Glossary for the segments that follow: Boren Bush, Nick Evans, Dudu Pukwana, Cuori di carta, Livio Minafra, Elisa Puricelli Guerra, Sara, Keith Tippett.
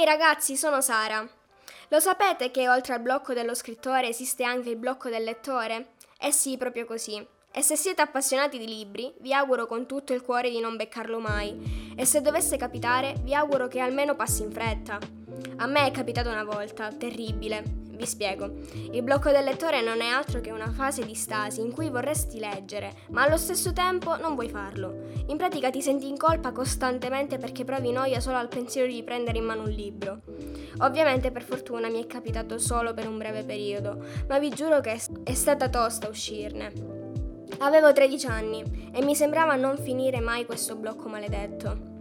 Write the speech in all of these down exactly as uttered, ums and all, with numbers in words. Ehi ragazzi, sono Sara. Lo sapete che oltre al blocco dello scrittore esiste anche il blocco del lettore? Eh sì, proprio così. E se siete appassionati di libri, vi auguro con tutto il cuore di non beccarlo mai. E se dovesse capitare, vi auguro che almeno passi in fretta. A me è capitato una volta, terribile. Vi spiego. Il blocco del lettore non è altro che una fase di stasi in cui vorresti leggere, ma allo stesso tempo non vuoi farlo. In pratica ti senti in colpa costantemente perché provi noia solo al pensiero di prendere in mano un libro. Ovviamente per fortuna mi è capitato solo per un breve periodo, ma vi giuro che è stata tosta uscirne. Avevo tredici anni e mi sembrava non finire mai questo blocco maledetto.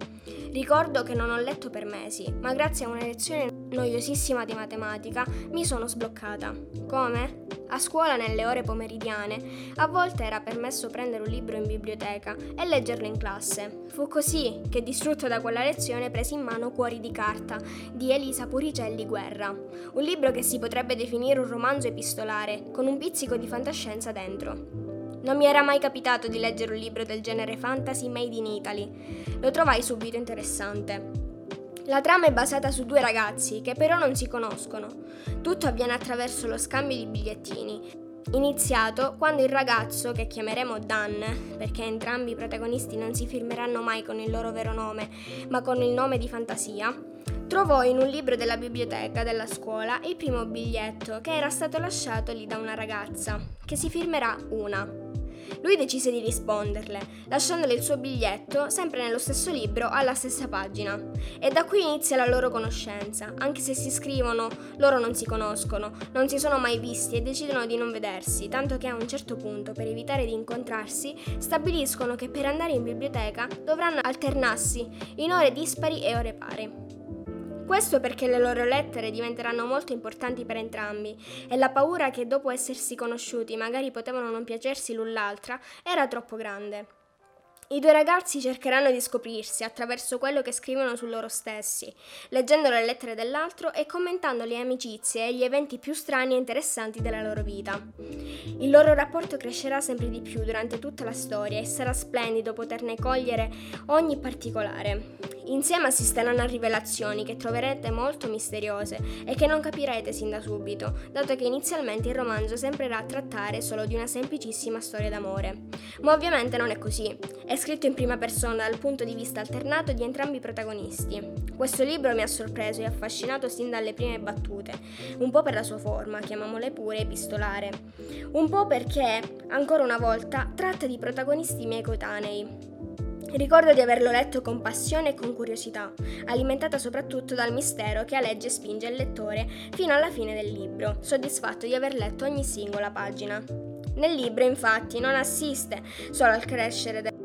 Ricordo che non ho letto per mesi, ma grazie a una lezione noiosissima di matematica mi sono sbloccata. Come? A scuola nelle ore pomeridiane a volte era permesso prendere un libro in biblioteca e leggerlo in classe. Fu così che, distrutto da quella lezione, presi in mano Cuori di carta di Elisa Puricelli Guerra, un libro che si potrebbe definire un romanzo epistolare con un pizzico di fantascienza dentro. Non mi era mai capitato di leggere un libro del genere fantasy made in Italy. Lo trovai subito interessante. La trama è basata su due ragazzi che però non si conoscono. Tutto avviene attraverso lo scambio di bigliettini, iniziato quando il ragazzo, che chiameremo Dan, perché entrambi i protagonisti non si firmeranno mai con il loro vero nome, ma con il nome di fantasia, trovò in un libro della biblioteca della scuola il primo biglietto che era stato lasciato lì da una ragazza, che si firmerà Una. Lui decise di risponderle, lasciandole il suo biglietto, sempre nello stesso libro, alla stessa pagina. E da qui inizia la loro conoscenza. Anche se si scrivono, loro non si conoscono, non si sono mai visti e decidono di non vedersi, tanto che a un certo punto, per evitare di incontrarsi, stabiliscono che per andare in biblioteca dovranno alternarsi in ore dispari e ore pari. Questo perché le loro lettere diventeranno molto importanti per entrambi e la paura che dopo essersi conosciuti magari potevano non piacersi l'un l'altra era troppo grande. I due ragazzi cercheranno di scoprirsi attraverso quello che scrivono su loro stessi, leggendo le lettere dell'altro e commentando le amicizie e gli eventi più strani e interessanti della loro vita. Il loro rapporto crescerà sempre di più durante tutta la storia e sarà splendido poterne cogliere ogni particolare. Insieme assisteranno a rivelazioni che troverete molto misteriose e che non capirete sin da subito, dato che inizialmente il romanzo sembrerà trattare solo di una semplicissima storia d'amore. Ma ovviamente non è così. È scritto in prima persona dal punto di vista alternato di entrambi i protagonisti. Questo libro mi ha sorpreso e affascinato sin dalle prime battute, un po' per la sua forma, chiamiamole pure epistolare, un po' perché, ancora una volta, tratta di protagonisti miei coetanei. Ricordo di averlo letto con passione e con curiosità, alimentata soprattutto dal mistero che aleggia e spinge il lettore fino alla fine del libro, soddisfatto di aver letto ogni singola pagina. Nel libro, infatti, non assiste solo al crescere del